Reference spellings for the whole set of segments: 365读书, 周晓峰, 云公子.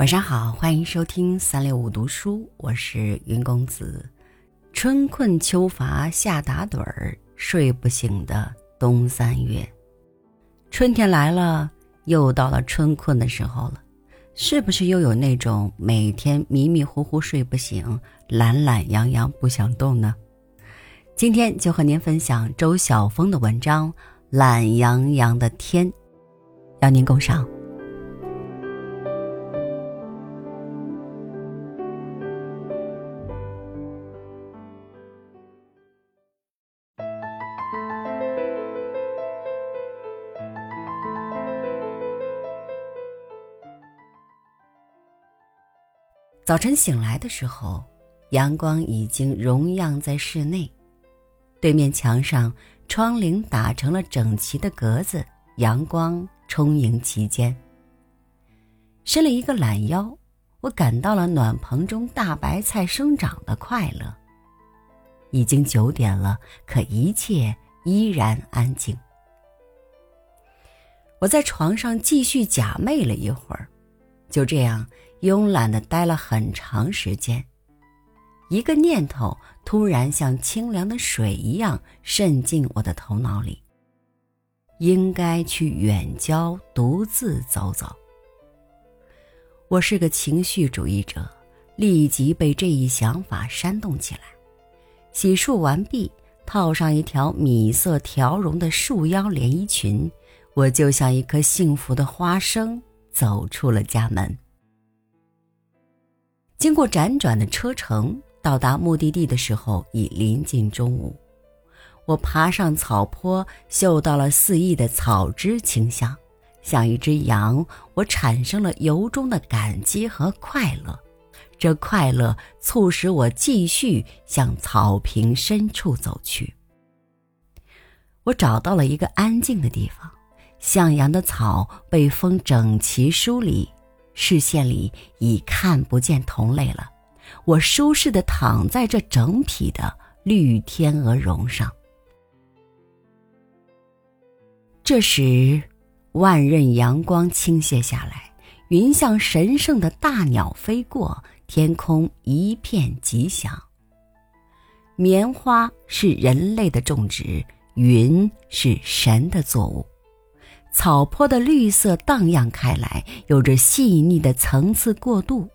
晚上好，欢迎收听365读书，我是云公子。春困秋乏夏打盹儿，睡不醒的冬三月。春天来了，又到了春困的时候了，是不是又有那种每天迷迷糊糊睡不醒，懒懒洋洋不想动呢？今天就和您分享周晓峰的文章《懒洋洋的天》，邀您共赏。早晨醒来的时候，阳光已经荣漾在室内，对面墙上窗棂打成了整齐的格子，阳光充盈其间。伸了一个懒腰，我感到了暖棚中大白菜生长的快乐。已经9点了，可一切依然安静。我在床上继续假寐了一会儿，就这样慵懒地待了很长时间，一个念头突然像清凉的水一样渗进我的头脑里，应该去远郊独自走走。我是个情绪主义者，立即被这一想法煽动起来。洗漱完毕，套上一条米色条绒的束腰连衣裙，我就像一颗幸福的花生，走出了家门。经过辗转的车程，到达目的地的时候已临近中午。我爬上草坡，嗅到了四溢的草汁清香，像一只羊，我产生了由衷的感激和快乐。这快乐促使我继续向草坪深处走去。我找到了一个安静的地方，向阳的草被风整齐梳理，视线里已看不见同类了，我舒适地躺在这整匹的绿天鹅绒上。这时，万仞阳光倾泻下来，云像神圣的大鸟飞过，天空一片吉祥。棉花是人类的种植，云是神的作物。草坡的绿色荡漾开来，有着细腻的层次过渡，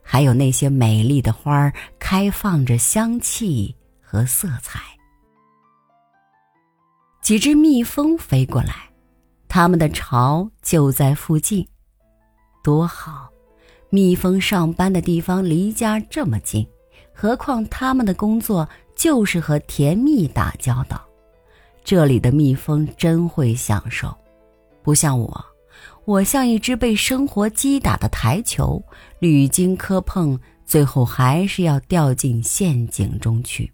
还有那些美丽的花儿开放着香气和色彩。几只蜜蜂飞过来，它们的巢就在附近，多好！蜜蜂上班的地方离家这么近，何况它们的工作就是和甜蜜打交道。这里的蜜蜂真会享受。不像我，我像一只被生活击打的台球，屡经磕碰，最后还是要掉进陷阱中去。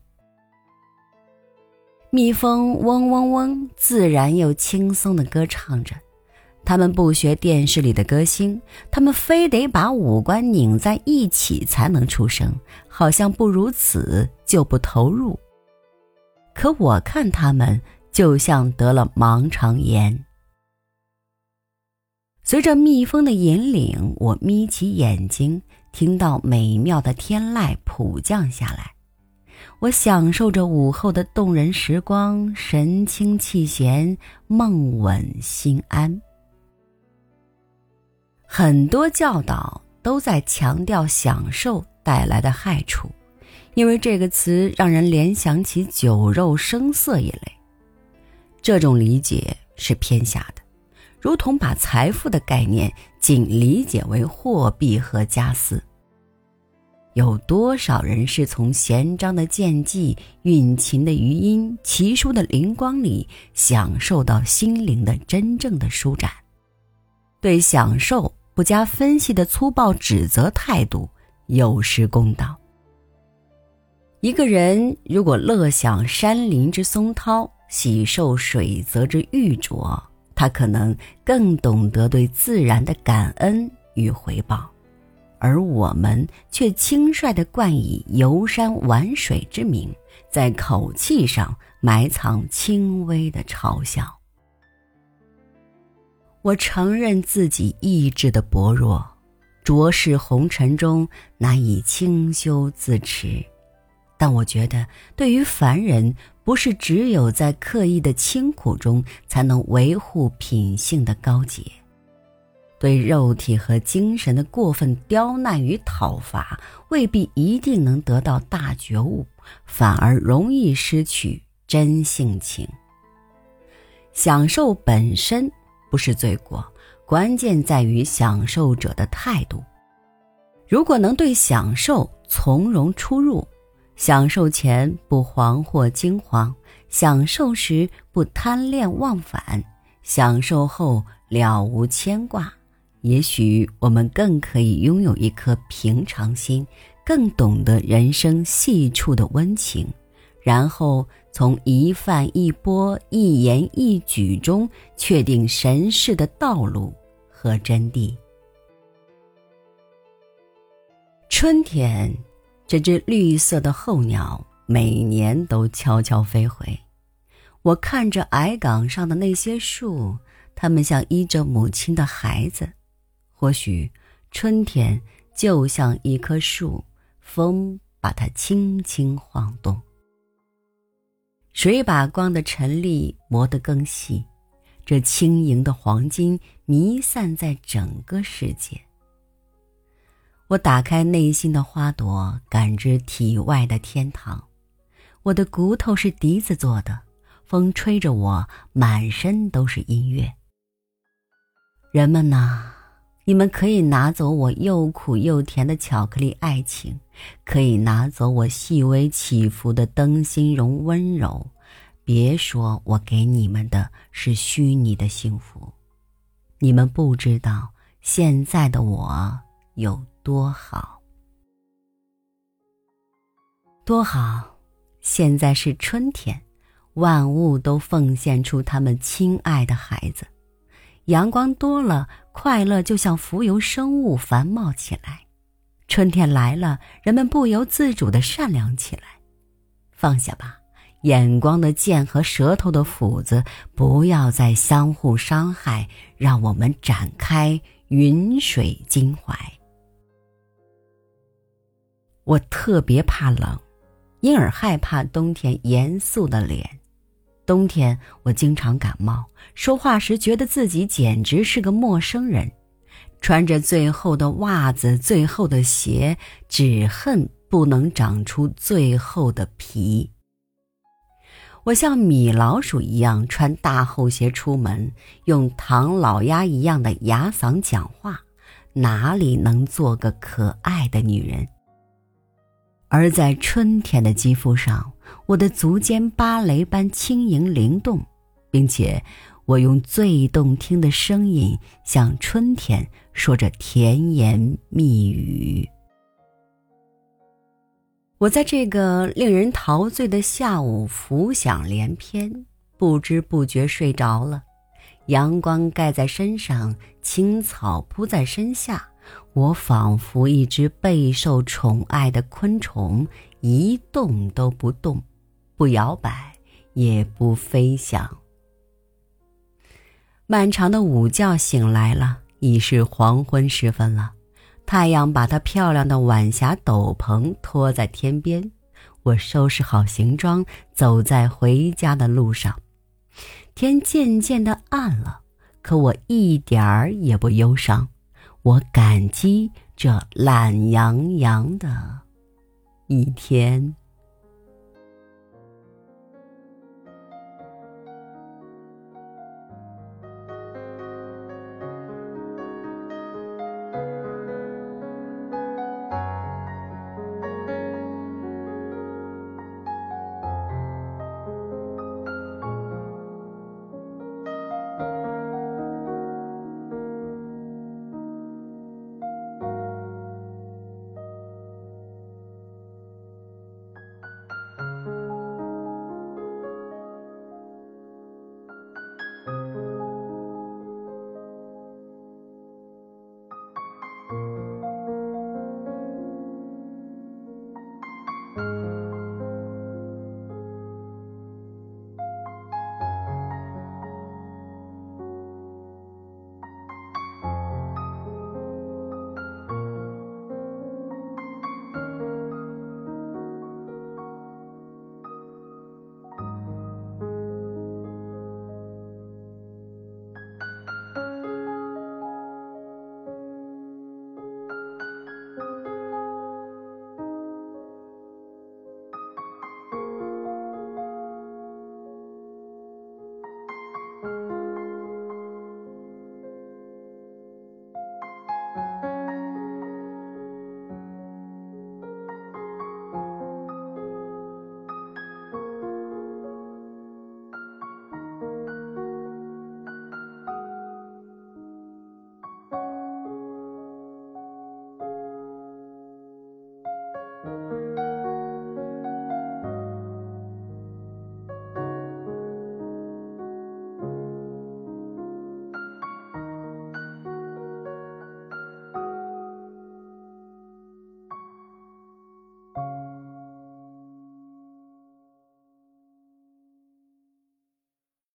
蜜蜂嗡嗡嗡，自然又轻松地歌唱着。他们不学电视里的歌星，他们非得把五官拧在一起才能出声，好像不如此就不投入。可我看他们就像得了盲肠炎。随着蜜蜂的引领，我眯起眼睛，听到美妙的天籁普降下来。我享受着午后的动人时光，神清气闲，梦稳心安。很多教导都在强调享受带来的害处，因为这个词让人联想起酒肉声色一类。这种理解是偏狭的，如同把财富的概念仅理解为货币和家私。有多少人是从闲章的剑技、韵琴的余音、奇书的灵光里享受到心灵的真正的舒展？对享受不加分析的粗暴指责态度有失公道。一个人如果乐享山林之松涛，喜受水泽之玉浊，他可能更懂得对自然的感恩与回报，而我们却轻率地冠以游山玩水之名，在口气上埋藏轻微的嘲笑。我承认自己意志的薄弱，浊世红尘中难以清修自持。但我觉得对于凡人，不是只有在刻意的清苦中才能维护品性的高洁。对肉体和精神的过分刁难与讨伐，未必一定能得到大觉悟，反而容易失去真性情。享受本身不是罪过，关键在于享受者的态度。如果能对享受从容出入，享受前不惶惑惊惶，享受时不贪恋忘返，享受后了无牵挂，也许我们更可以拥有一颗平常心，更懂得人生细处的温情，然后从一饭一钵一言一举中确定神事的道路和真谛。春天，这只绿色的候鸟每年都悄悄飞回，我看着矮岗上的那些树，它们像依着母亲的孩子。或许春天就像一棵树，风把它轻轻晃动，水把光的尘粒磨得更细，这轻盈的黄金弥散在整个世界。我打开内心的花朵，感知体外的天堂。我的骨头是笛子做的，风吹着我，满身都是音乐。人们呐，你们可以拿走我又苦又甜的巧克力爱情，可以拿走我细微起伏的灯芯绒温柔，别说我给你们的是虚拟的幸福。你们不知道现在的我有多好。多好，现在是春天，万物都奉献出他们亲爱的孩子。阳光多了，快乐就像浮游生物繁茂起来。春天来了，人们不由自主地善良起来。放下吧，眼光的剑和舌头的斧子，不要再相互伤害，让我们展开云水襟怀。我特别怕冷，因而害怕冬天严肃的脸。冬天我经常感冒，说话时觉得自己简直是个陌生人，穿着最厚的袜子，最厚的鞋，只恨不能长出最厚的皮。我像米老鼠一样穿大厚鞋出门，用唐老鸭一样的哑嗓讲话，哪里能做个可爱的女人？而在春天的肌肤上，我的足尖芭蕾般轻盈灵动，并且我用最动听的声音向春天说着甜言蜜语。我在这个令人陶醉的下午浮想联翩，不知不觉睡着了。阳光盖在身上，青草铺在身下，我仿佛一只备受宠爱的昆虫，一动都不动，不摇摆，也不飞翔。漫长的午觉醒来了，已是黄昏时分了。太阳把它漂亮的晚霞斗篷拖在天边，我收拾好行装，走在回家的路上。天渐渐的暗了，可我一点儿也不忧伤。我感激这懒洋洋的一天。